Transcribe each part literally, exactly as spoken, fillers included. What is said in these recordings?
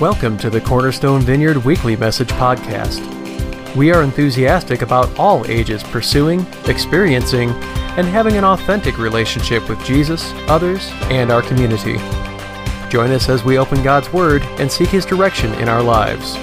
Welcome to the Cornerstone Vineyard Weekly Message Podcast. We are enthusiastic about all ages pursuing, experiencing, and having an authentic relationship with Jesus, others, and our community. Join us as we open God's Word and seek His direction in our lives.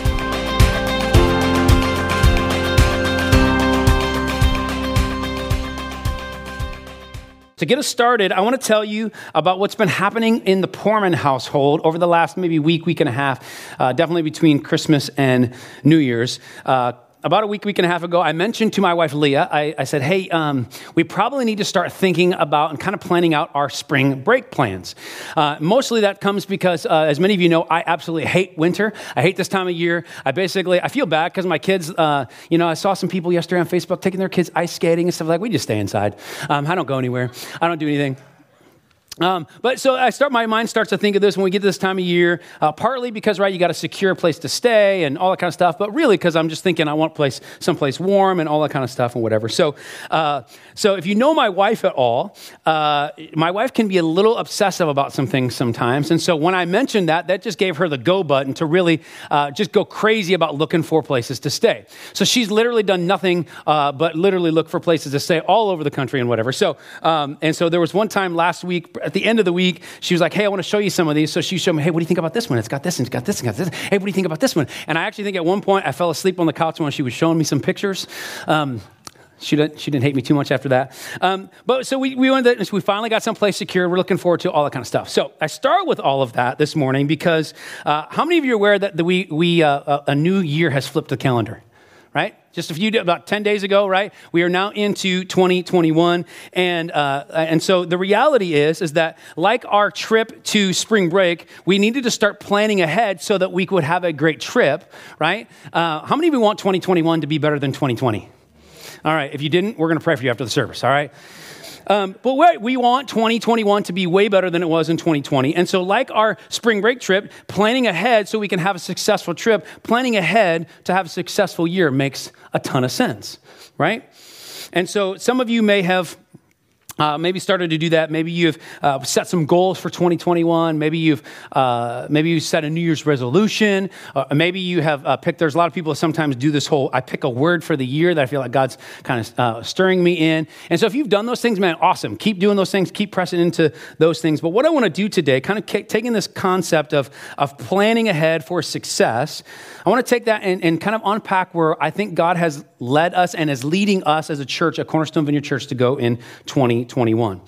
To get us started, I want to tell you about what's been happening in the Poorman household over the last maybe week, week and a half, uh, definitely between Christmas and New Year's. Uh, about a week, week and a half ago, I mentioned to my wife, Leah, I, I said, hey, um, we probably need to start thinking about and kind of planning out our spring break plans. Uh, mostly that comes because, uh, as many of you know, I absolutely hate winter. I hate this time of year. I basically, I feel bad because my kids, uh, you know, I saw some people yesterday on Facebook taking their kids ice skating and stuff like that. We just stay inside. Um, I don't go anywhere. I don't do anything. Um, but so I start, my mind starts to think of this when we get to this time of year, uh, partly because, right, you got to secure a place to stay and all that kind of stuff, but really because I'm just thinking I want place, someplace warm and all that kind of stuff and whatever. So, uh, so if you know my wife at all, uh, my wife can be a little obsessive about some things sometimes. And so when I mentioned that, that just gave her the go button to really, uh, just go crazy about looking for places to stay. So she's literally done nothing, uh, but literally look for places to stay all over the country and whatever. So, um, and so there was one time last week, at the end of the week, she was like, hey, I want to show you some of these. So she showed me, hey, what do you think about this one? It's got this and it's got this and got this. Hey, what do you think about this one? And I actually think at one point I fell asleep on the couch when she was showing me some pictures. Um, she didn't, she didn't hate me too much after that. Um, but so we we went to, so we finally got someplace secure. We're looking forward to all that kind of stuff. So I start with all of that this morning because uh, how many of you are aware that the, we, we uh, a new year has flipped the calendar, right? Just a few, about ten days ago, right? We are now into twenty twenty-one. And uh, and so the reality is, is that like our trip to spring break, we needed to start planning ahead so that we could have a great trip, right? Uh, how many of you want twenty twenty-one to be better than twenty twenty? All right, if you didn't, we're going to pray for you after the service, all right? Um, but wait, we want twenty twenty-one to be way better than it was in twenty twenty. And so like our spring break trip, planning ahead so we can have a successful trip, planning ahead to have a successful year makes a ton of sense, right? And so some of you may have Uh, maybe started to do that. Maybe you've uh, set some goals for twenty twenty-one. Maybe you've uh, maybe you set a New Year's resolution. Uh, maybe you have uh, picked. There's a lot of people that sometimes do this whole. I pick a word for the year that I feel like God's kind of uh, stirring me in. And so if you've done those things, man, awesome. Keep doing those things. Keep pressing into those things. But what I want to do today, kind of k- taking this concept of of planning ahead for success, I want to take that and, and kind of unpack where I think God has led us and is leading us as a church, a Cornerstone Vineyard Church, to go in twenty twenty-one.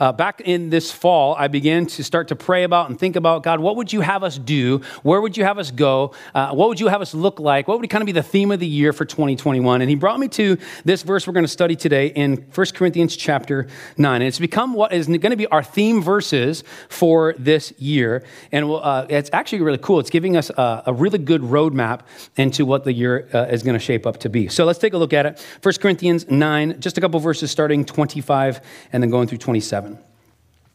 Uh, back in this fall, I began to start to pray about and think about, God, what would you have us do? Where would you have us go? Uh, what would you have us look like? What would kind of be the theme of the year for twenty twenty-one? And he brought me to this verse we're going to study today in First Corinthians chapter nine. And it's become what is going to be our theme verses for this year. And we'll, uh, it's actually really cool. It's giving us a, a really good roadmap into what the year uh, is going to shape up to be. So let's take a look at it. First Corinthians nine, just a couple verses starting twenty-five and then going through twenty-seven.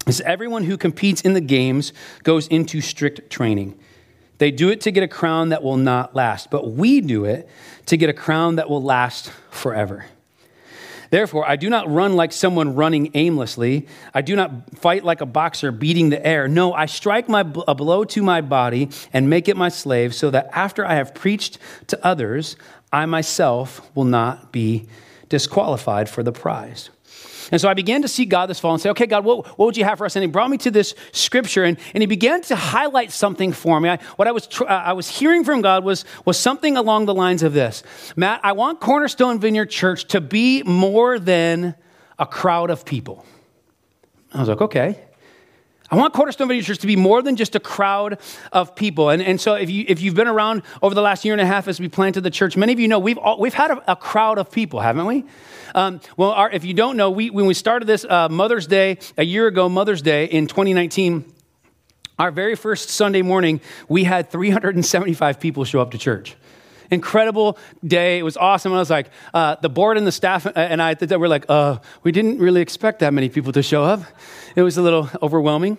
Is everyone who competes in the games goes into strict training. They do it to get a crown that will not last, but we do it to get a crown that will last forever. Therefore, I do not run like someone running aimlessly. I do not fight like a boxer beating the air. No, I strike my bl- a blow to my body and make it my slave so that after I have preached to others, I myself will not be disqualified for the prize. And so I began to see God this fall and say, okay, God, what, what would you have for us? And he brought me to this scripture, and, and he began to highlight something for me. I, what I was tr- I was hearing from God was, was something along the lines of this. Matt, I want Cornerstone Vineyard Church to be more than a crowd of people. I was like, okay. I want Cornerstone Vineyard Church to be more than just a crowd of people. And, and so if, you, if you've been around over the last year and a half as we planted the church, many of you know we've all, we've had a, a crowd of people, haven't we? Um, well, our, if you don't know, we when we started this uh, Mother's Day, a year ago, Mother's Day in twenty nineteen, our very first Sunday morning, we had three hundred seventy-five people show up to church. Incredible day. It was awesome. And I was like, uh, the board and the staff and I were like, uh, we didn't really expect that many people to show up. It was a little overwhelming.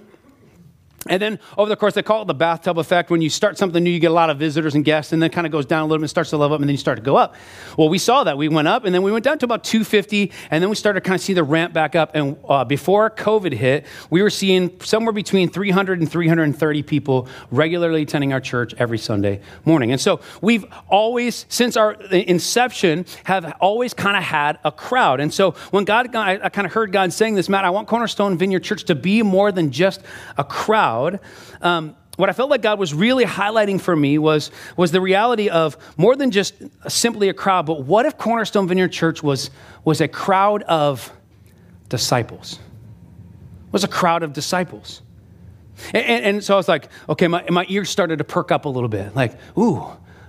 And then over the course, they call it the bathtub effect. When you start something new, you get a lot of visitors and guests, and then it kind of goes down a little bit, starts to level up, and then you start to go up. Well, we saw that. We went up, and then we went down to about two fifty, and then we started to kind of see the ramp back up. And uh, before COVID hit, we were seeing somewhere between three hundred and three hundred thirty people regularly attending our church every Sunday morning. And so we've always, since our inception, have always kind of had a crowd. And so when God, I, I kind of heard God saying this, Matt, I want Cornerstone Vineyard Church to be more than just a crowd. Um, what I felt like God was really highlighting for me was, was the reality of more than just simply a crowd, but what if Cornerstone Vineyard Church was, was a crowd of disciples? Was a crowd of disciples. And, and, and so I was like, okay, my, my ears started to perk up a little bit. Like, ooh,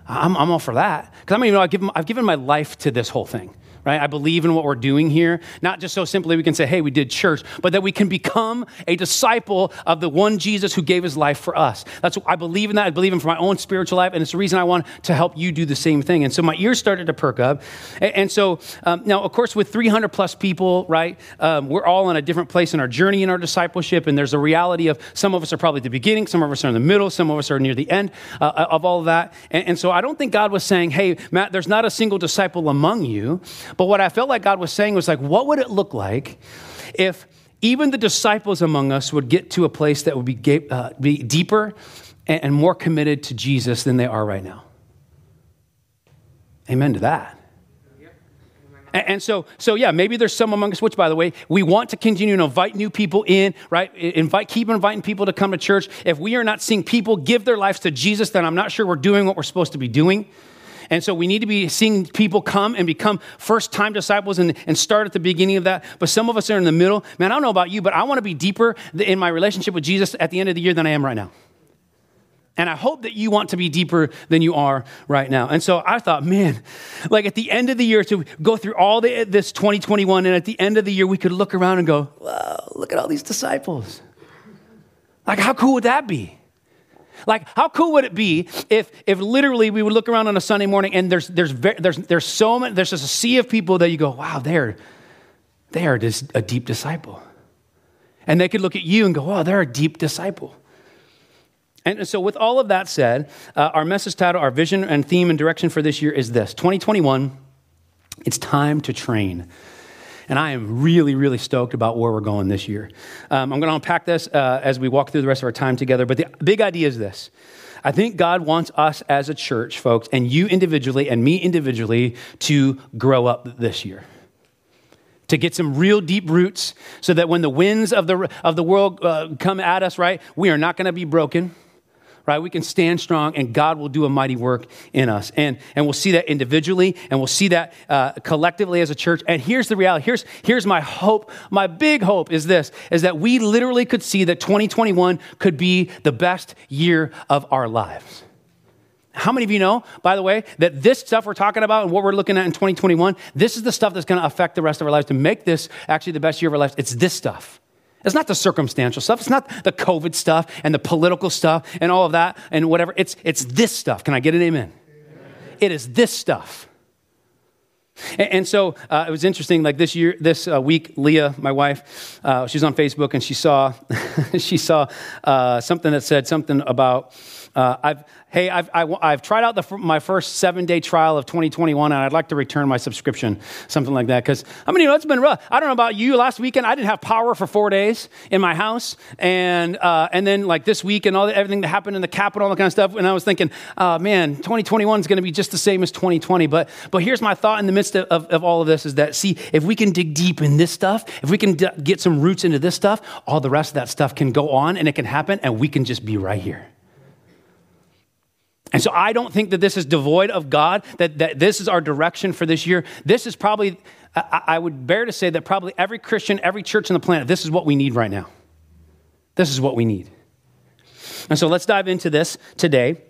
I'm, I'm all for that. Because I mean, you know, I've given, I've given my life to this whole thing. Right? I believe in what we're doing here, not just so simply we can say, hey, we did church, but that we can become a disciple of the one Jesus who gave his life for us. That's what I believe in that. I believe in for my own spiritual life, and it's the reason I want to help you do the same thing. And so my ears started to perk up. And, and so um, now, of course, with three hundred plus people, right, um, we're all in a different place in our journey in our discipleship, and there's a reality of some of us are probably at the beginning, some of us are in the middle, some of us are near the end uh, of all of that. And, and so I don't think God was saying, hey, Matt, there's not a single disciple among you. But what I felt like God was saying was like, what would it look like if even the disciples among us would get to a place that would be, uh, be deeper and, and more committed to Jesus than they are right now? Amen to that. And so, so yeah, maybe there's some among us, which by the way, we want to continue to invite new people in, right? Invite, keep inviting people to come to church. If we are not seeing people give their lives to Jesus, then I'm not sure we're doing what we're supposed to be doing. And so we need to be seeing people come and become first-time disciples and, and start at the beginning of that. But some of us are in the middle. Man, I don't know about you, but I want to be deeper in my relationship with Jesus at the end of the year than I am right now. And I hope that you want to be deeper than you are right now. And so I thought, man, like at the end of the year, to go through all the, this twenty twenty-one, and at the end of the year, we could look around and go, whoa, look at all these disciples. Like, how cool would that be? Like, how cool would it be if, if literally we would look around on a Sunday morning and there's there's there's there's so many, there's just a sea of people that you go, wow, they're they are just a deep disciple, and they could look at you and go, wow, they're a deep disciple. And so, with all of that said, uh, our message title, our vision and theme and direction for this year is this: twenty twenty-one. It's time to train. And I am really, really stoked about where we're going this year. Um, I'm going to unpack this uh, as we walk through the rest of our time together. But the big idea is this. I think God wants us as a church, folks, and you individually and me individually to grow up this year, to get some real deep roots so that when the winds of the, of the world uh, come at us, right, we are not going to be broken. Right? We can stand strong, and God will do a mighty work in us. And, and we'll see that individually, and we'll see that uh, collectively as a church. And here's the reality. Here's, here's my hope. My big hope is this, is that we literally could see that twenty twenty-one could be the best year of our lives. How many of you know, by the way, that this stuff we're talking about and what we're looking at in twenty twenty-one, this is the stuff that's going to affect the rest of our lives to make this actually the best year of our lives? It's this stuff. It's not the circumstantial stuff. It's not the COVID stuff and the political stuff and all of that and whatever. It's, it's this stuff. Can I get an amen? Amen. It is this stuff. And, and so uh, it was interesting. Like this year, this uh, week, Leah, my wife, uh, she was on Facebook and she saw she saw uh, something that said something about uh, I've hey I've I, I've tried out the, my first seven day trial of twenty twenty-one, and I'd like to return my subscription, something like that. Because I mean, you know, it's been rough. I don't know about you. Last weekend, I didn't have power for four days in my house, and uh, and then like this week and all the, everything that happened in the Capitol, all that kind of stuff. And I was thinking, uh, man, twenty twenty-one is going to be just the same as twenty twenty. But but here's my thought in the midst Of, of all of this is that, see, if we can dig deep in this stuff, if we can d- get some roots into this stuff, all the rest of that stuff can go on and it can happen and we can just be right here. And so I don't think that this is devoid of God, that, that this is our direction for this year. This is probably, I, I would bear to say that probably every Christian, every church on the planet, this is what we need right now. This is what we need. And so let's dive into this today.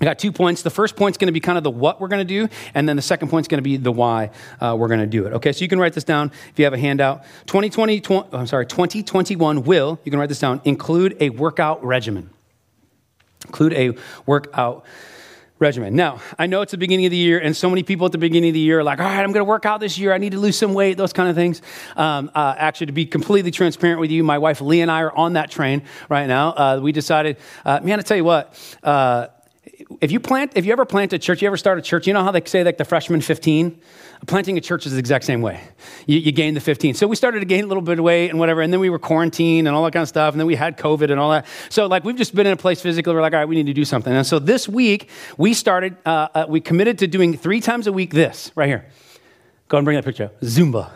I got two points. The first point's going to be kind of the what we're going to do, and then the second point's going to be the why uh, we're going to do it. Okay, so you can write this down if you have a handout. twenty twenty, twenty, I'm sorry, twenty twenty-one will, you can write this down, include a workout regimen. Include a workout regimen. Now, I know it's the beginning of the year, and so many people at the beginning of the year are like, all right, I'm going to work out this year. I need to lose some weight, those kind of things. Um, uh, actually, to be completely transparent with you, my wife Lee and I are on that train right now. Uh, we decided, uh, man, I tell you what, uh, if you plant, if you ever plant a church, you ever start a church, you know how they say like the freshman fifteen? Planting a church is the exact same way. You, you gain the fifteen. So we started to gain a little bit of weight and whatever, and then we were quarantined and all that kind of stuff, and then we had COVID and all that. So like we've just been in a place physically, we're like, all right, we need to do something. And so this week, we started, uh, uh, we committed to doing three times a week this, right here. Go ahead and bring that picture up. Zumba.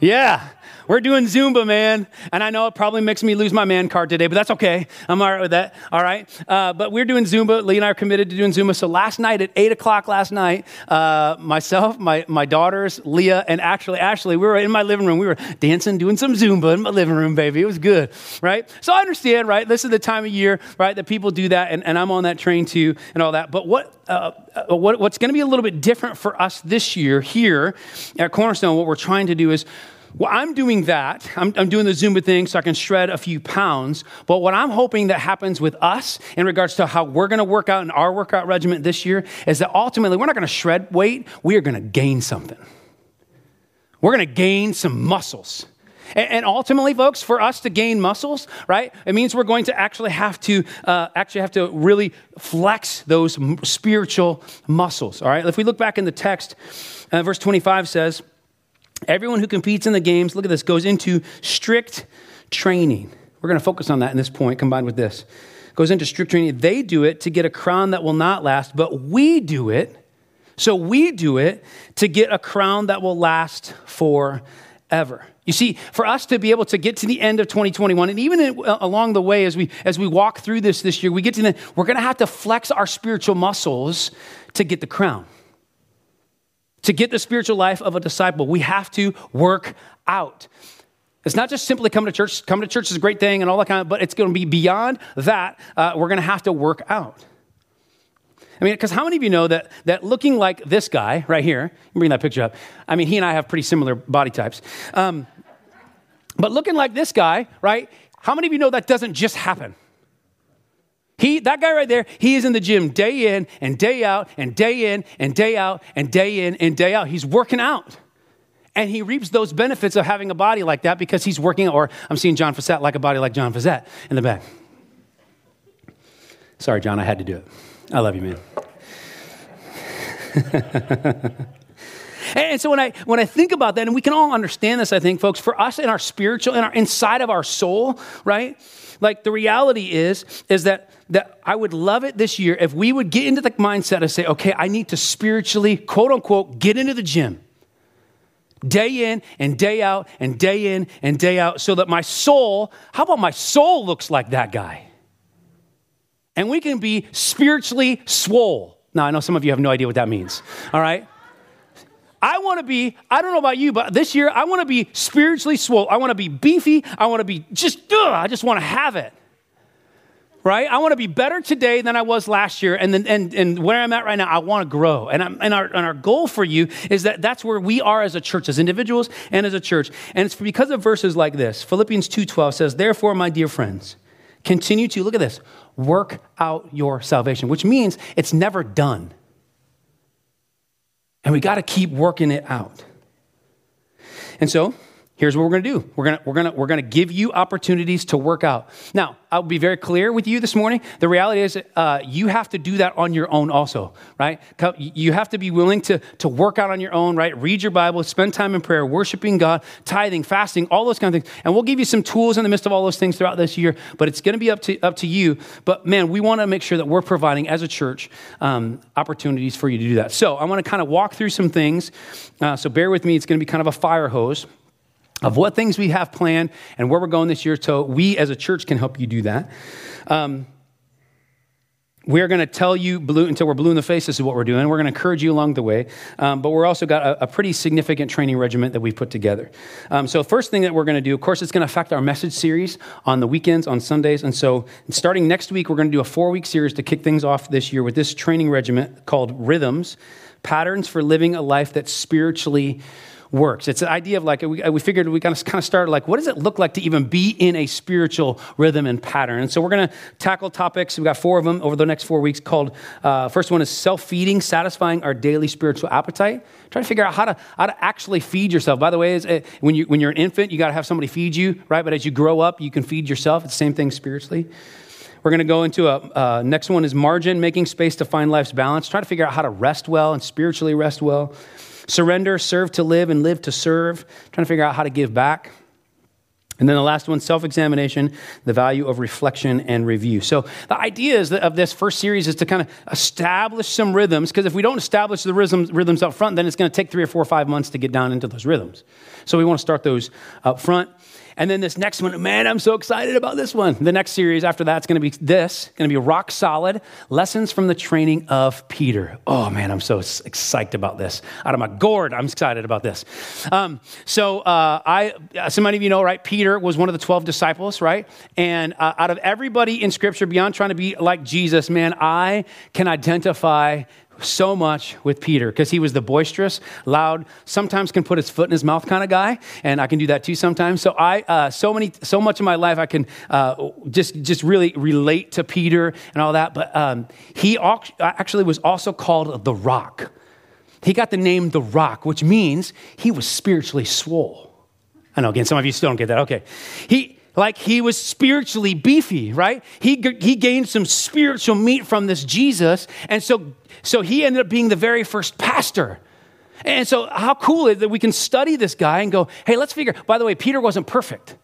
Yeah. We're doing Zumba, man. And I know it probably makes me lose my man card today, but that's okay. I'm all right with that. All right. Uh, but we're doing Zumba. Lee and I are committed to doing Zumba. So last night at eight o'clock last night, uh, myself, my, my daughters, Leah, and actually Ashley, we were in my living room. We were dancing, doing some Zumba in my living room, baby. It was good. Right. So I understand, right? This is the time of year, right? That people do that. And, and I'm on that train too and all that. But what, uh, what what's going to be a little bit different for us this year here at Cornerstone, what we're trying to do is, well, I'm doing that. I'm, I'm doing the Zumba thing so I can shred a few pounds. But what I'm hoping that happens with us in regards to how we're going to work out in our workout regimen this year is that ultimately we're not going to shred weight. We are going to gain something. We're going to gain some muscles. And ultimately, folks, for us to gain muscles, right, it means we're going to actually have to uh, actually have to really flex those spiritual muscles, all right? If we look back in the text, uh, verse twenty-five says, everyone who competes in the games, look at this, goes into strict training. We're going to focus on that in this point combined with this. Goes into strict training. They do it to get a crown that will not last, but we do it. So we do it to get a crown that will last forever. You see, for us to be able to get to the end of twenty twenty-one, and even in, uh, along the way as we as we walk through this this year, we get to the, we're going to have to flex our spiritual muscles to get the crown. To get the spiritual life of a disciple, we have to work out. It's not just simply come to church. Come to church is a great thing and all that kind of, but it's going to be beyond that. Uh, we're going to have to work out. I mean, because how many of you know that that looking like this guy right here, bring that picture up. I mean, he and I have pretty similar body types. Um, but looking like this guy, right, how many of you know that doesn't just happen? He, that guy right there, he is in the gym day in and day out and day in and day out and day in and day out. He's working out. And he reaps those benefits of having a body like that because he's working, or I'm seeing John Fassett, like a body like John Fassett in the back. Sorry, John, I had to do it. I love you, man. And so when I when I think about that, and we can all understand this, I think, folks, for us in our spiritual, in our inside of our soul, right? Like the reality is, is that that I would love it this year if we would get into the mindset of say, okay, I need to spiritually, quote unquote, get into the gym. Day in and day out and day in and day out so that my soul, how about my soul looks like that guy? And we can be spiritually swole. Now, I know some of you have no idea what that means, all right? I want to be, I don't know about you, but this year, I want to be spiritually swole. I want to be beefy. I want to be just, ugh, I just want to have it, right? I want to be better today than I was last year, and then, and, and where I'm at right now, I want to grow. And, I'm, and, our, and our goal for you is that that's where we are as a church, as individuals and as a church. And it's because of verses like this. Philippians two twelve says, therefore, my dear friends, continue to, look at this, work out your salvation, which means it's never done. And we got to keep working it out. And so here's what we're going to do. We're going to, we're going to, we're going to give you opportunities to work out. Now, I'll be very clear with you this morning. The reality is uh, you have to do that on your own also, right? You have to be willing to, to work out on your own, right? Read your Bible, spend time in prayer, worshiping God, tithing, fasting, all those kind of things. And we'll give you some tools in the midst of all those things throughout this year, but it's going to be up to up to you. But man, we want to make sure that we're providing as a church um, opportunities for you to do that. So I want to kind of walk through some things. Uh, so bear with me. It's going to be kind of a fire hose of what things we have planned and where we're going this year, so we as a church can help you do that. Um, we're going to tell you blue, until we're blue in the face, this is what we're doing. We're going to encourage you along the way, um, but we're also got a, a pretty significant training regimen that we put together. Um, so first thing that we're going to do, of course, it's going to affect our message series on the weekends, on Sundays, and so starting next week, we're going to do a four-week series to kick things off this year with this training regimen called Rhythms, Patterns for Living a Life That's Spiritually works. It's an idea of like, we, we figured we kind of, kind of started like, what does it look like to even be in a spiritual rhythm and pattern? And so we're going to tackle topics. We've got four of them over the next four weeks called, uh, first one is self-feeding, satisfying our daily spiritual appetite. Trying to figure out how to how to actually feed yourself. By the way, is it, when, you, when you're an infant, you got to have somebody feed you, right? But as you grow up, you can feed yourself. It's the same thing spiritually. We're going to go into a uh, next one is margin, making space to find life's balance. Try to figure out how to rest well and spiritually rest well. Surrender, serve to live and live to serve. Trying to figure out how to give back. And then the last one, self-examination, the value of reflection and review. So the idea is that of this first series is to kind of establish some rhythms, because if we don't establish the rhythms, rhythms up front, then it's going to take three or four or five months to get down into those rhythms. So we want to start those up front. And then this next one, man, I'm so excited about this one. The next series after that's going to be this, going to be rock solid, lessons from the training of Peter. Oh man, I'm so excited about this. Out of my gourd, I'm excited about this. Um, so uh, I, so many of you know, right? Peter was one of the twelve disciples, right? And uh, out of everybody in Scripture, beyond trying to be like Jesus, man, I can identify so much with Peter, because he was the boisterous, loud, sometimes can put his foot in his mouth kind of guy, and I can do that too sometimes. So I, uh, so many, so much of my life, I can uh, just just really relate to Peter and all that. But um, he actually was also called the Rock. He got the name the Rock, which means he was spiritually swole. I know, again, some of you still don't get that. Okay, he. Like he was spiritually beefy, right? He he gained some spiritual meat from this Jesus. And so, so he ended up being the very first pastor. And so how cool is that we can study this guy and go, hey, let's figure. By the way, Peter wasn't perfect.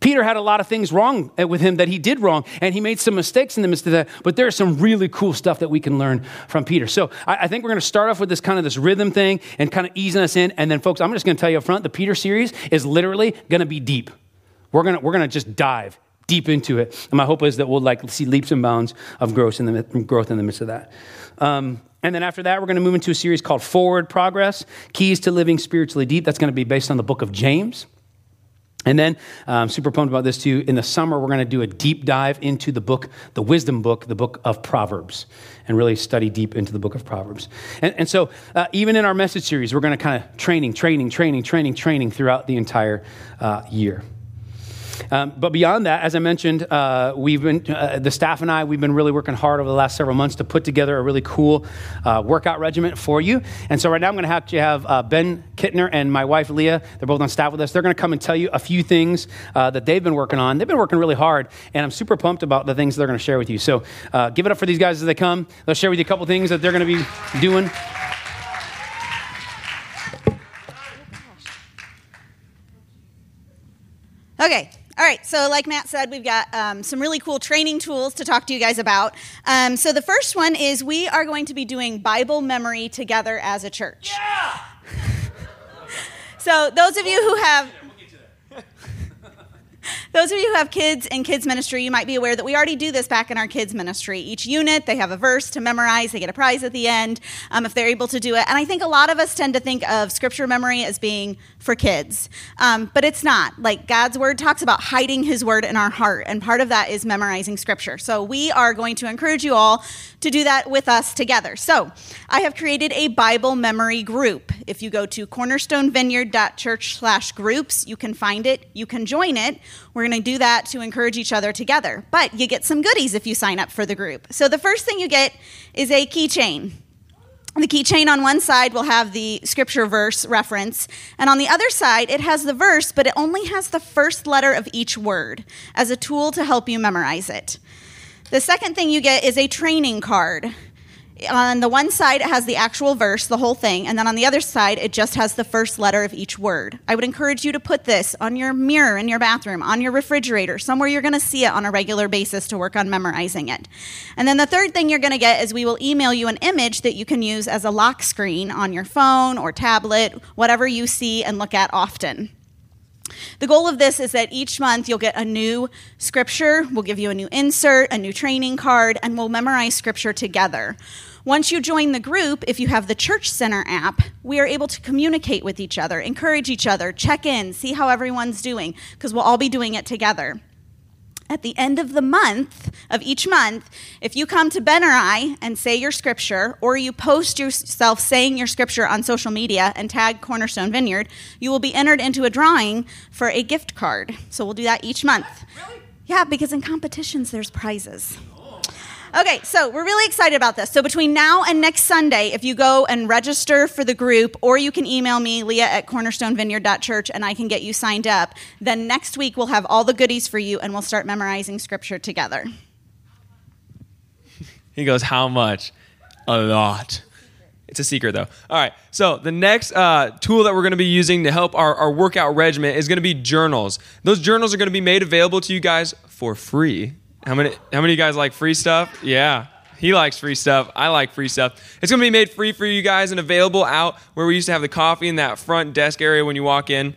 Peter had a lot of things wrong with him that he did wrong, and he made some mistakes in the midst of that, but there's some really cool stuff that we can learn from Peter. So I, I think we're going to start off with this kind of this rhythm thing and kind of easing us in. And then folks, I'm just going to tell you up front, the Peter series is literally going to be deep. We're gonna we're gonna just dive deep into it, and my hope is that we'll like see leaps and bounds of growth in the growth in the midst of that. Um, and then after that, we're gonna move into a series called Forward Progress: Keys to Living Spiritually Deep. That's gonna be based on the Book of James. And then I'm um, super pumped about this too. In the summer, we're gonna do a deep dive into the book, the wisdom book, the book of Proverbs, and really study deep into the book of Proverbs. And, and so uh, even in our message series, we're gonna kind of training, training, training, training, training throughout the entire uh, year. Um, but beyond that, as I mentioned, uh, we've been uh, the staff and I, we've been really working hard over the last several months to put together a really cool uh, workout regimen for you. And so right now I'm going to have to have uh, Ben Kittner and my wife, Leah, they're both on staff with us. They're going to come and tell you a few things uh, that they've been working on. They've been working really hard, and I'm super pumped about the things they're going to share with you. So uh, give it up for these guys as they come. They'll share with you a couple things that they're going to be doing. Okay. All right, so like Matt said, we've got um, some really cool training tools to talk to you guys about. Um, so the first one is we are going to be doing Bible memory together as a church. Yeah! So those of you who have... Those of you who have kids in kids ministry, you might be aware that we already do this back in our kids ministry. Each unit, they have a verse to memorize. They get a prize at the end um, if they're able to do it. And I think a lot of us tend to think of scripture memory as being for kids, um, but it's not. Like God's word talks about hiding his word in our heart, and part of that is memorizing scripture. So we are going to encourage you all to do that with us together. So I have created a Bible memory group. If you go to cornerstone vineyard dot church slash groups, you can find it. You can join it. We're going to do that to encourage each other together. But you get some goodies if you sign up for the group. So the first thing you get is a keychain. The keychain on one side will have the scripture verse reference, and on the other side, it has the verse, but it only has the first letter of each word as a tool to help you memorize it. The second thing you get is a training card. On the one side, it has the actual verse, the whole thing, and then on the other side, it just has the first letter of each word. I would encourage you to put this on your mirror in your bathroom, on your refrigerator, somewhere you're going to see it on a regular basis to work on memorizing it. And then the third thing you're going to get is we will email you an image that you can use as a lock screen on your phone or tablet, whatever you see and look at often. The goal of this is that each month you'll get a new scripture, we'll give you a new insert, a new training card, and we'll memorize scripture together. Once you join the group, if you have the Church Center app, we are able to communicate with each other, encourage each other, check in, see how everyone's doing, because we'll all be doing it together. at the end of the month, of each month, if you come to Ben or I and say your scripture, or you post yourself saying your scripture on social media and tag Cornerstone Vineyard, you will be entered into a drawing for a gift card. So we'll do that each month. Really? Yeah, because in competitions, there's prizes. Okay, so we're really excited about this. So between now and next Sunday, if you go and register for the group, or you can email me, Leah at cornerstone vineyard dot church, and I can get you signed up, then next week we'll have all the goodies for you, and we'll start memorizing scripture together. He goes, how much? A lot. It's a secret, though. All right, so the next uh, tool that we're going to be using to help our, our workout regimen is going to be journals. Those journals are going to be made available to you guys for free. How many How many of you guys like free stuff? Yeah. He likes free stuff. I like free stuff. It's going to be made free for you guys and available out where we used to have the coffee in that front desk area when you walk in.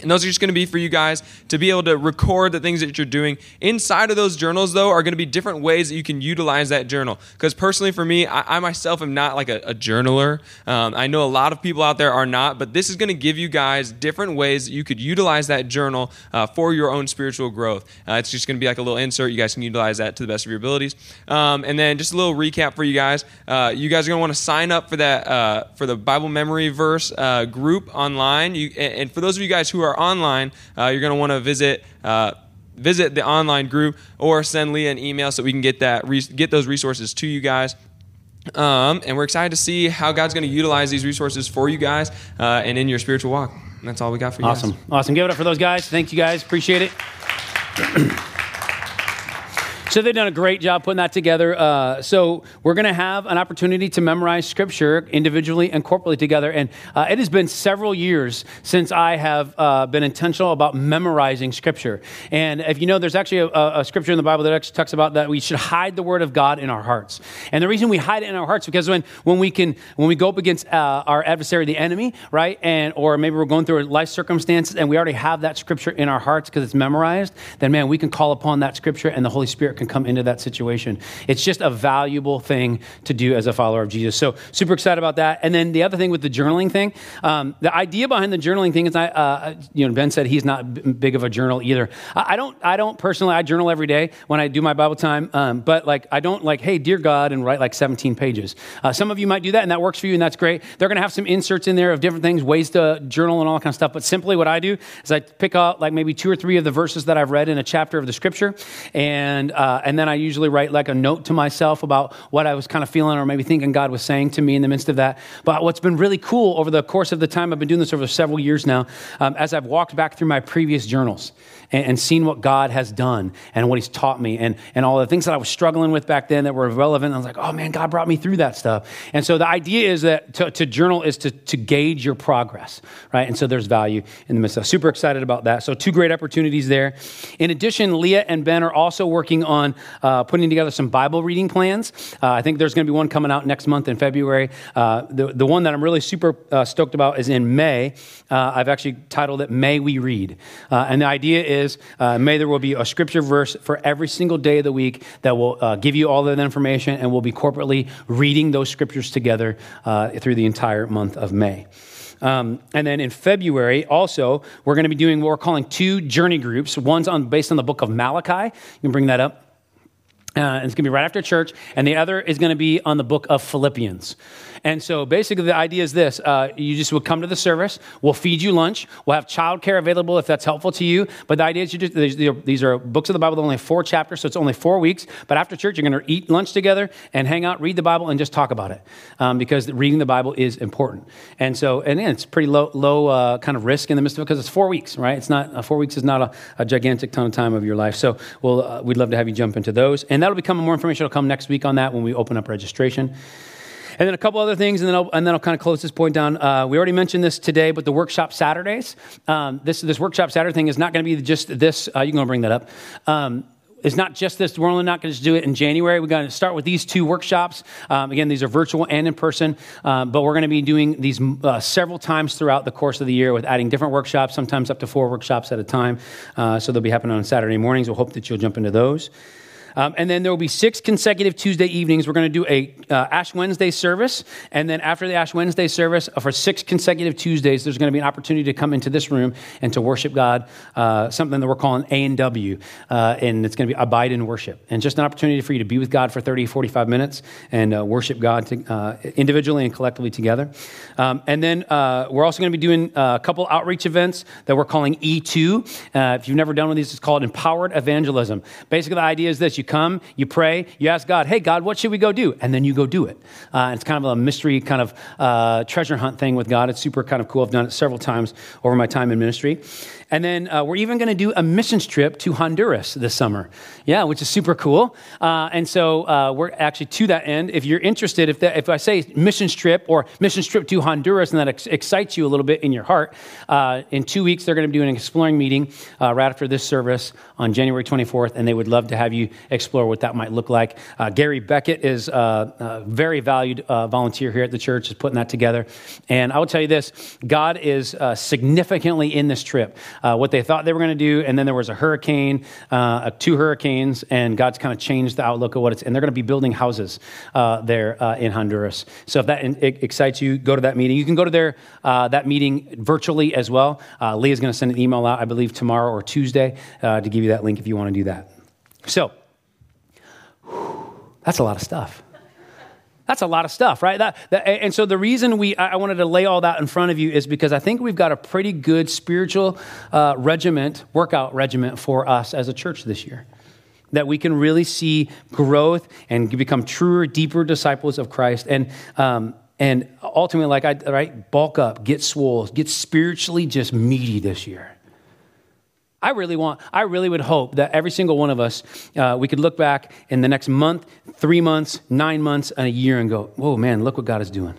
And those are just going to be for you guys to be able to record the things that you're doing. Inside of those journals, though, are going to be different ways that you can utilize that journal. Because personally, for me, I, I myself am not like a, a journaler. Um, I know a lot of people out there are not, but this is going to give you guys different ways that you could utilize that journal uh, for your own spiritual growth. Uh, it's just going to be like a little insert. You guys can utilize that to the best of your abilities. Um, and then just a little recap for you guys. Uh, you guys are going to want to sign up for that uh, for the Bible memory verse uh, group online. You, and, and for those of you guys who are online, uh, you're going to want to visit uh, visit the online group or send Leah an email so we can get that re- get those resources to you guys. Um, and we're excited to see how God's going to utilize these resources for you guys uh, and in your spiritual walk. And that's all we got for you awesome. guys. Awesome. Awesome. Give it up for those guys. Thank you guys. Appreciate it. So they've done a great job putting that together. Uh, so we're going to have an opportunity to memorize Scripture individually and corporately together. And uh, it has been several years since I have uh, been intentional about memorizing Scripture. And if you know, there's actually a, a Scripture in the Bible that actually talks about that we should hide the Word of God in our hearts. And the reason we hide it in our hearts is because when, when we can when we go up against uh, our adversary, the enemy, right, and or maybe we're going through life circumstances and we already have that Scripture in our hearts because it's memorized, then, man, we can call upon that Scripture and the Holy Spirit can come into that situation. It's just a valuable thing to do as a follower of Jesus. So super excited about that. And then the other thing with the journaling thing, um, the idea behind the journaling thing is, I, uh, you know, Ben said he's not b- big of a journal either. I, I don't, I don't personally, I journal every day when I do my Bible time. Um, but like, I don't like, hey, dear God, and write like seventeen pages. Uh, some of you might do that and that works for you and that's great. They're going to have some inserts in there of different things, ways to journal and all that kind of stuff. But simply what I do is I pick out like maybe two or three of the verses that I've read in a chapter of the scripture. And, uh, Uh, and then I usually write like a note to myself about what I was kind of feeling or maybe thinking God was saying to me in the midst of that. But what's been really cool over the course of the time, I've been doing this over several years now, um, as I've walked back through my previous journals and, and seen what God has done and what he's taught me and, and all the things that I was struggling with back then that were relevant. I was like, oh man, God brought me through that stuff. And so the idea is that to, to journal is to, to gauge your progress, right? And so there's value in the midst of that. Super excited about that. So two great opportunities there. In addition, Leah and Ben are also working on On, uh, putting together some Bible reading plans. Uh, I think there's going to be one coming out next month in February. Uh, the, the one that I'm really super uh, stoked about is in May. Uh, I've actually titled it, May We Read. Uh, and the idea is, uh, May there will be a scripture verse for every single day of the week that will uh, give you all that information, and we'll be corporately reading those scriptures together uh, through the entire month of May. Um, and then in February, also, we're going to be doing what we're calling two journey groups. One's on based on the book of Malachi. You can bring that up. Uh, and it's going to be right after church. And the other is going to be on the book of Philippians. And so basically the idea is this. Uh, you just will come to the service. We'll feed you lunch. We'll have childcare available if that's helpful to you. But the idea is you just, these are books of the Bible that only have four chapters, so it's only four weeks. But after church, you're going to eat lunch together and hang out, read the Bible, and just talk about it um, because reading the Bible is important. And so, and yeah, it's pretty low low uh, kind of risk in the midst of it because it's four weeks, right? It's not uh, four weeks is not a, a gigantic ton of time of your life. So we'll, uh, we'd love to have you jump into those. And that'll become more information. It'll come next week on that when we open up registration. And then a couple other things, and then I'll, and then I'll kind of close this point down. Uh, we already mentioned this today, but the workshop Saturdays, um, this this workshop Saturday thing is not going to be just this. Uh, you're going to bring that up. Um, It's not just this. We're only not going to just do it in January. We're going to start with these two workshops. Um, again, these are virtual and in person, um, but we're going to be doing these uh, several times throughout the course of the year with adding different workshops, sometimes up to four workshops at a time. Uh, so they'll be happening on Saturday mornings. We'll hope that you'll jump into those. Um, and then there will be six consecutive Tuesday evenings. We're going to do a uh, Ash Wednesday service. And then after the Ash Wednesday service, for six consecutive Tuesdays, there's going to be an opportunity to come into this room and to worship God, uh, something that we're calling A and W. Uh, and it's going to be Abide in Worship. And just an opportunity for you to be with God for thirty, forty-five minutes and uh, worship God to, uh, individually and collectively together. Um, and then uh, we're also going to be doing a couple outreach events that we're calling E two. Uh, if you've never done one of these, it's called Empowered Evangelism. Basically, the idea is this. You come, you pray, you ask God, hey, God, what should we go do? And then you go do it. Uh, it's kind of a mystery kind of uh, treasure hunt thing with God. It's super kind of cool. I've done it several times over my time in ministry. And then uh, we're even going to do a missions trip to Honduras this summer. Yeah, which is super cool. Uh, and so uh, we're actually to that end. If you're interested, if that, if I say missions trip or missions trip to Honduras and that ex- excites you a little bit in your heart, uh, in two weeks they're going to do an exploring meeting uh, right after this service on January twenty-fourth, and they would love to have you explore what that might look like. Uh, Gary Beckett is uh, a very valued uh, volunteer here at the church, is putting that together. And I will tell you this, God is uh, significantly in this trip. Uh, what they thought they were going to do, and then there was a hurricane, uh, two hurricanes, and God's kind of changed the outlook of what it's, and they're going to be building houses uh, there uh, in Honduras. So if that in, excites you, go to that meeting. You can go to their uh, that meeting virtually as well. Uh, Leah's going to send an email out, I believe, tomorrow or Tuesday uh, to give you that link if you want to do that. So, whew, that's a lot of stuff. That's a lot of stuff, right? That, that, and so the reason we I wanted to lay all that in front of you is because I think we've got a pretty good spiritual uh, regiment, workout regiment for us as a church this year, that we can really see growth and become truer, deeper disciples of Christ. And um, and ultimately, like I right, bulk up, get swole, get spiritually just meaty this year. I really want, I really would hope that every single one of us, uh, we could look back in the next month, three months, nine months, and a year and go, whoa, man, look what God is doing.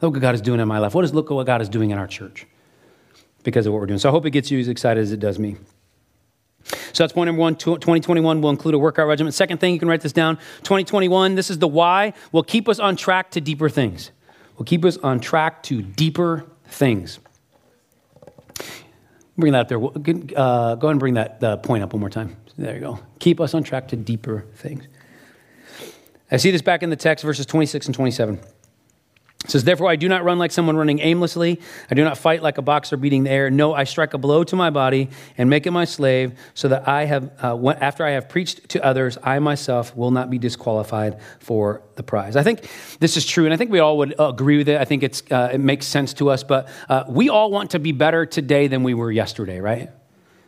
Look what God is doing in my life. What is, look what God is doing in our church because of what we're doing. So I hope it gets you as excited as it does me. So that's point number one. twenty twenty-one will include a workout regimen. Second thing, you can write this down. twenty twenty-one, this is the why, will keep us on track to deeper things. Will keep us on track to deeper things. Bring that up there. Uh, go ahead and bring that uh, point up one more time. There you go. Keep us on track to deeper things. I see this back in the text, verses twenty-six and twenty-seven. It says, therefore, I do not run like someone running aimlessly. I do not fight like a boxer beating the air. No, I strike a blow to my body and make it my slave so that I have, uh, when, after I have preached to others, I myself will not be disqualified for the prize. I think this is true, and I think we all would agree with it. I think it's uh, it makes sense to us, but uh, we all want to be better today than we were yesterday, right?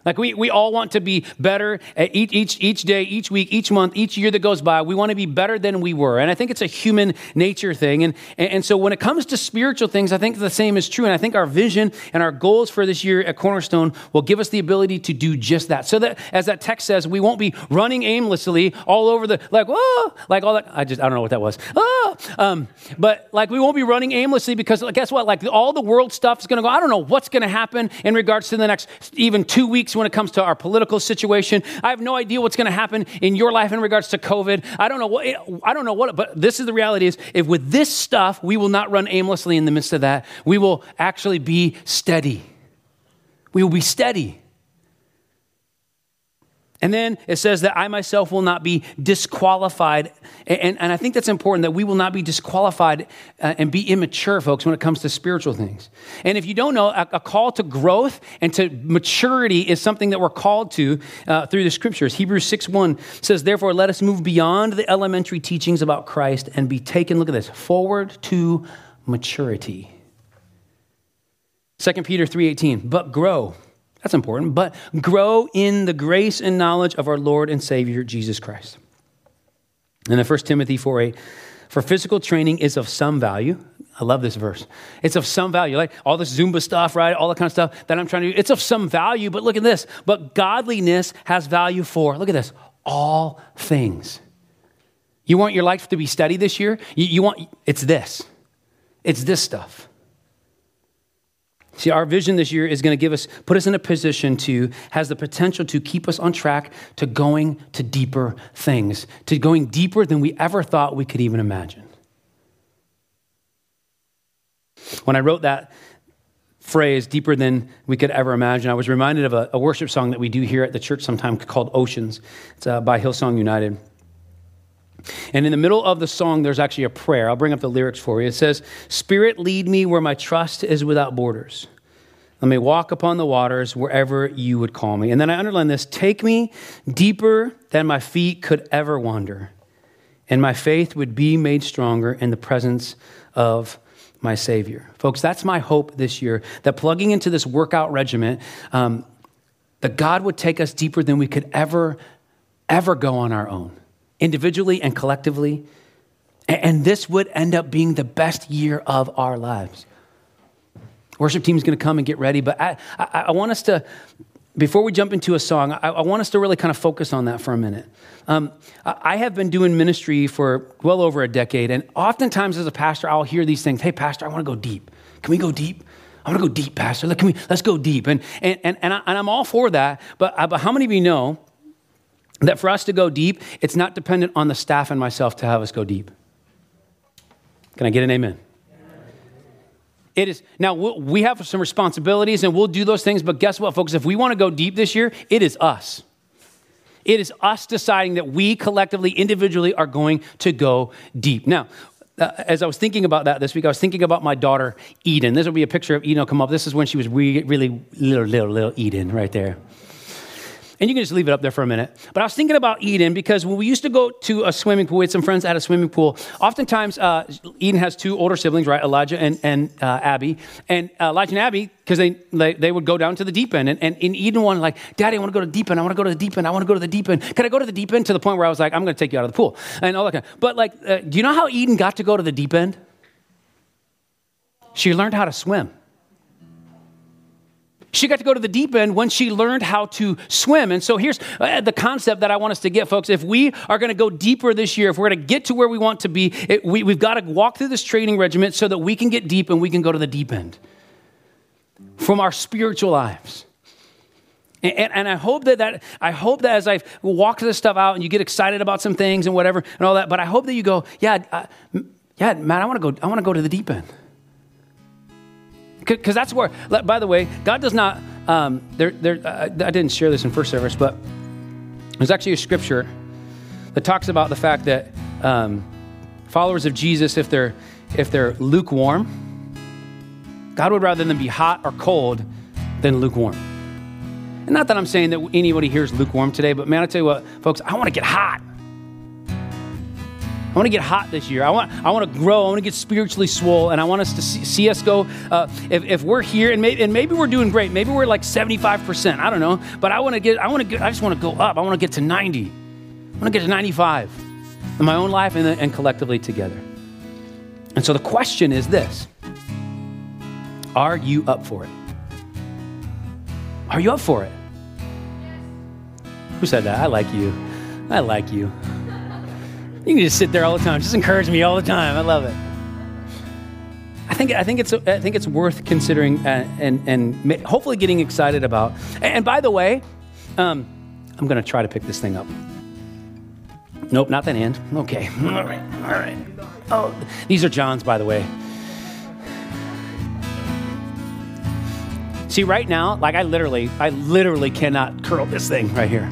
Like we, we all want to be better at each, each each day, each week, each month, each year that goes by. We want to be better than we were. And I think it's a human nature thing. And, and so when it comes to spiritual things, I think the same is true. And I think our vision and our goals for this year at Cornerstone will give us the ability to do just that. So that, as that text says, we won't be running aimlessly all over the, like, oh, like all that. I just, I don't know what that was. Oh, um, but like we won't be running aimlessly because guess what? Like all the world stuff is going to go, I don't know what's going to happen in regards to the next even two weeks when it comes to our political situation. I have no idea what's going to happen in your life in regards to COVID. I don't know what, I don't know what, but this is the reality is if with this stuff, we will not run aimlessly in the midst of that. We will actually be steady. We will be steady. And then it says that I myself will not be disqualified. And, and I think that's important that we will not be disqualified and be immature, folks, when it comes to spiritual things. And if you don't know, a, a call to growth and to maturity is something that we're called to uh, through the scriptures. Hebrews six one says, therefore, let us move beyond the elementary teachings about Christ and be taken, look at this, forward to maturity. Second Peter three eighteen, but grow. That's important, but grow in the grace and knowledge of our Lord and Savior, Jesus Christ. And then First Timothy four eight, for physical training is of some value. I love this verse. It's of some value, like all this Zumba stuff, right? All that kind of stuff that I'm trying to do. It's of some value, but look at this. But godliness has value for, look at this, all things. You want your life to be steady this year? You, you want, it's this. It's this stuff. See, our vision this year is going to give us, put us in a position to, has the potential to keep us on track to going to deeper things, to going deeper than we ever thought we could even imagine. When I wrote that phrase, deeper than we could ever imagine, I was reminded of a, a worship song that we do here at the church sometimes called Oceans. It's uh, by Hillsong United. And in the middle of the song, there's actually a prayer. I'll bring up the lyrics for you. It says, "Spirit, lead me where my trust is without borders. Let me walk upon the waters wherever you would call me." And then I underline this, "Take me deeper than my feet could ever wander, and my faith would be made stronger in the presence of my Savior." Folks, that's my hope this year, that plugging into this workout regiment, um, that God would take us deeper than we could ever, ever go on our own, individually and collectively. And this would end up being the best year of our lives. Worship team's going to come and get ready, but I, I, I want us to, before we jump into a song, I, I want us to really kind of focus on that for a minute. Um, I have been doing ministry for well over a decade, and oftentimes as a pastor, I'll hear these things. "Hey, pastor, I want to go deep. Can we go deep? I want to go deep, pastor. Can we, let's go deep." And and and, and, I, and I'm all for that, but, but how many of you know that for us to go deep, it's not dependent on the staff and myself to have us go deep? Can I get an amen? It is. Now, we'll, we have some responsibilities and we'll do those things, but guess what, folks? If we want to go deep this year, it is us. It is us deciding that we collectively, individually are going to go deep. Now, uh, as I was thinking about that this week, I was thinking about my daughter, Eden. This will be a picture of Eden come up. This is when she was re- really little, little, little Eden right there. And you can just leave it up there for a minute. But I was thinking about Eden because when we used to go to a swimming pool, we had some friends at a swimming pool. Oftentimes, uh, Eden has two older siblings, right? Elijah and, and uh, Abby. And uh, Elijah and Abby, because they, they they would go down to the deep end. And, and, and Eden wanted, like, "Daddy, I want to go to the deep end. I want to go to the deep end. I want to go to the deep end. Can I go to the deep end?" To the point where I was like, "I'm going to take you out of the pool." And all that kind of. But, like, uh, do you know how Eden got to go to the deep end? She learned how to swim. She got to go to the deep end when she learned how to swim. And so here's the concept that I want us to get, folks. If we are going to go deeper this year, if we're going to get to where we want to be, it, we, we've got to walk through this training regiment so that we can get deep and we can go to the deep end from our spiritual lives. And, and, and I hope that, that I hope that as I walk this stuff out and you get excited about some things and whatever and all that, but I hope that you go, yeah, I, yeah, man, I want to go. I want to go to the deep end. Because that's where, by the way, God does not, um, there, there, I, I didn't share this in first service, but there's actually a scripture that talks about the fact that um, followers of Jesus, if they're, if they're lukewarm, God would rather them be hot or cold than lukewarm. And not that I'm saying that anybody here is lukewarm today, but man, I tell you what, folks, I want to get hot. I want to get hot this year. I want I want to grow. I want to get spiritually swole, and I want us to see, see us go. Uh, if, if we're here, and maybe, and maybe we're doing great. Maybe we're like seventy-five percent. I don't know. But I want to get. I want to get. I just want to go up. I want to get to ninety. I want to get to ninety-five in my own life and, and collectively together. And so the question is this: are you up for it? Are you up for it? Who said that? I like you. I like you. You can just sit there all the time. Just encourage me all the time. I love it. I think I think it's I think it's worth considering and and, and hopefully getting excited about. And by the way, um, I'm going to try to pick this thing up. Nope, not that hand. Okay, all right, all right. Oh, these are John's, by the way. See, right now, like I literally, I literally cannot curl this thing right here.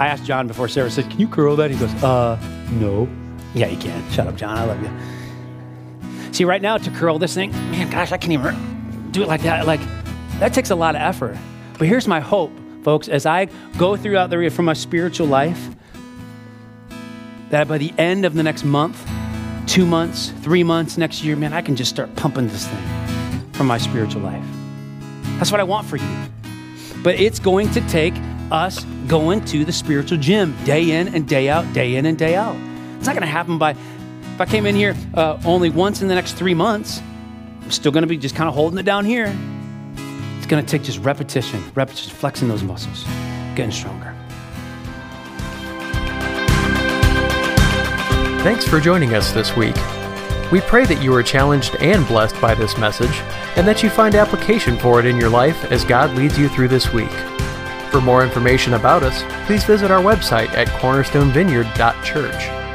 I asked John before Sarah said, "Can you curl that?" He goes, uh, no. Yeah, you can. Shut up, John. I love you. See, right now to curl this thing, man, gosh, I can't even do it like that. Like, that takes a lot of effort. But here's my hope, folks, as I go throughout the year from my spiritual life, that by the end of the next month, two months, three months, next year, man, I can just start pumping this thing from my spiritual life. That's what I want for you. But it's going to take us going to the spiritual gym day in and day out, day in and day out. It's not going to happen by, if I came in here uh, only once in the next three months, I'm still going to be just kind of holding it down here. It's going to take just repetition, repetition, flexing those muscles, getting stronger. Thanks for joining us this week. We pray that you are challenged and blessed by this message and that you find application for it in your life as God leads you through this week. For more information about us, please visit our website at cornerstone vineyard dot church.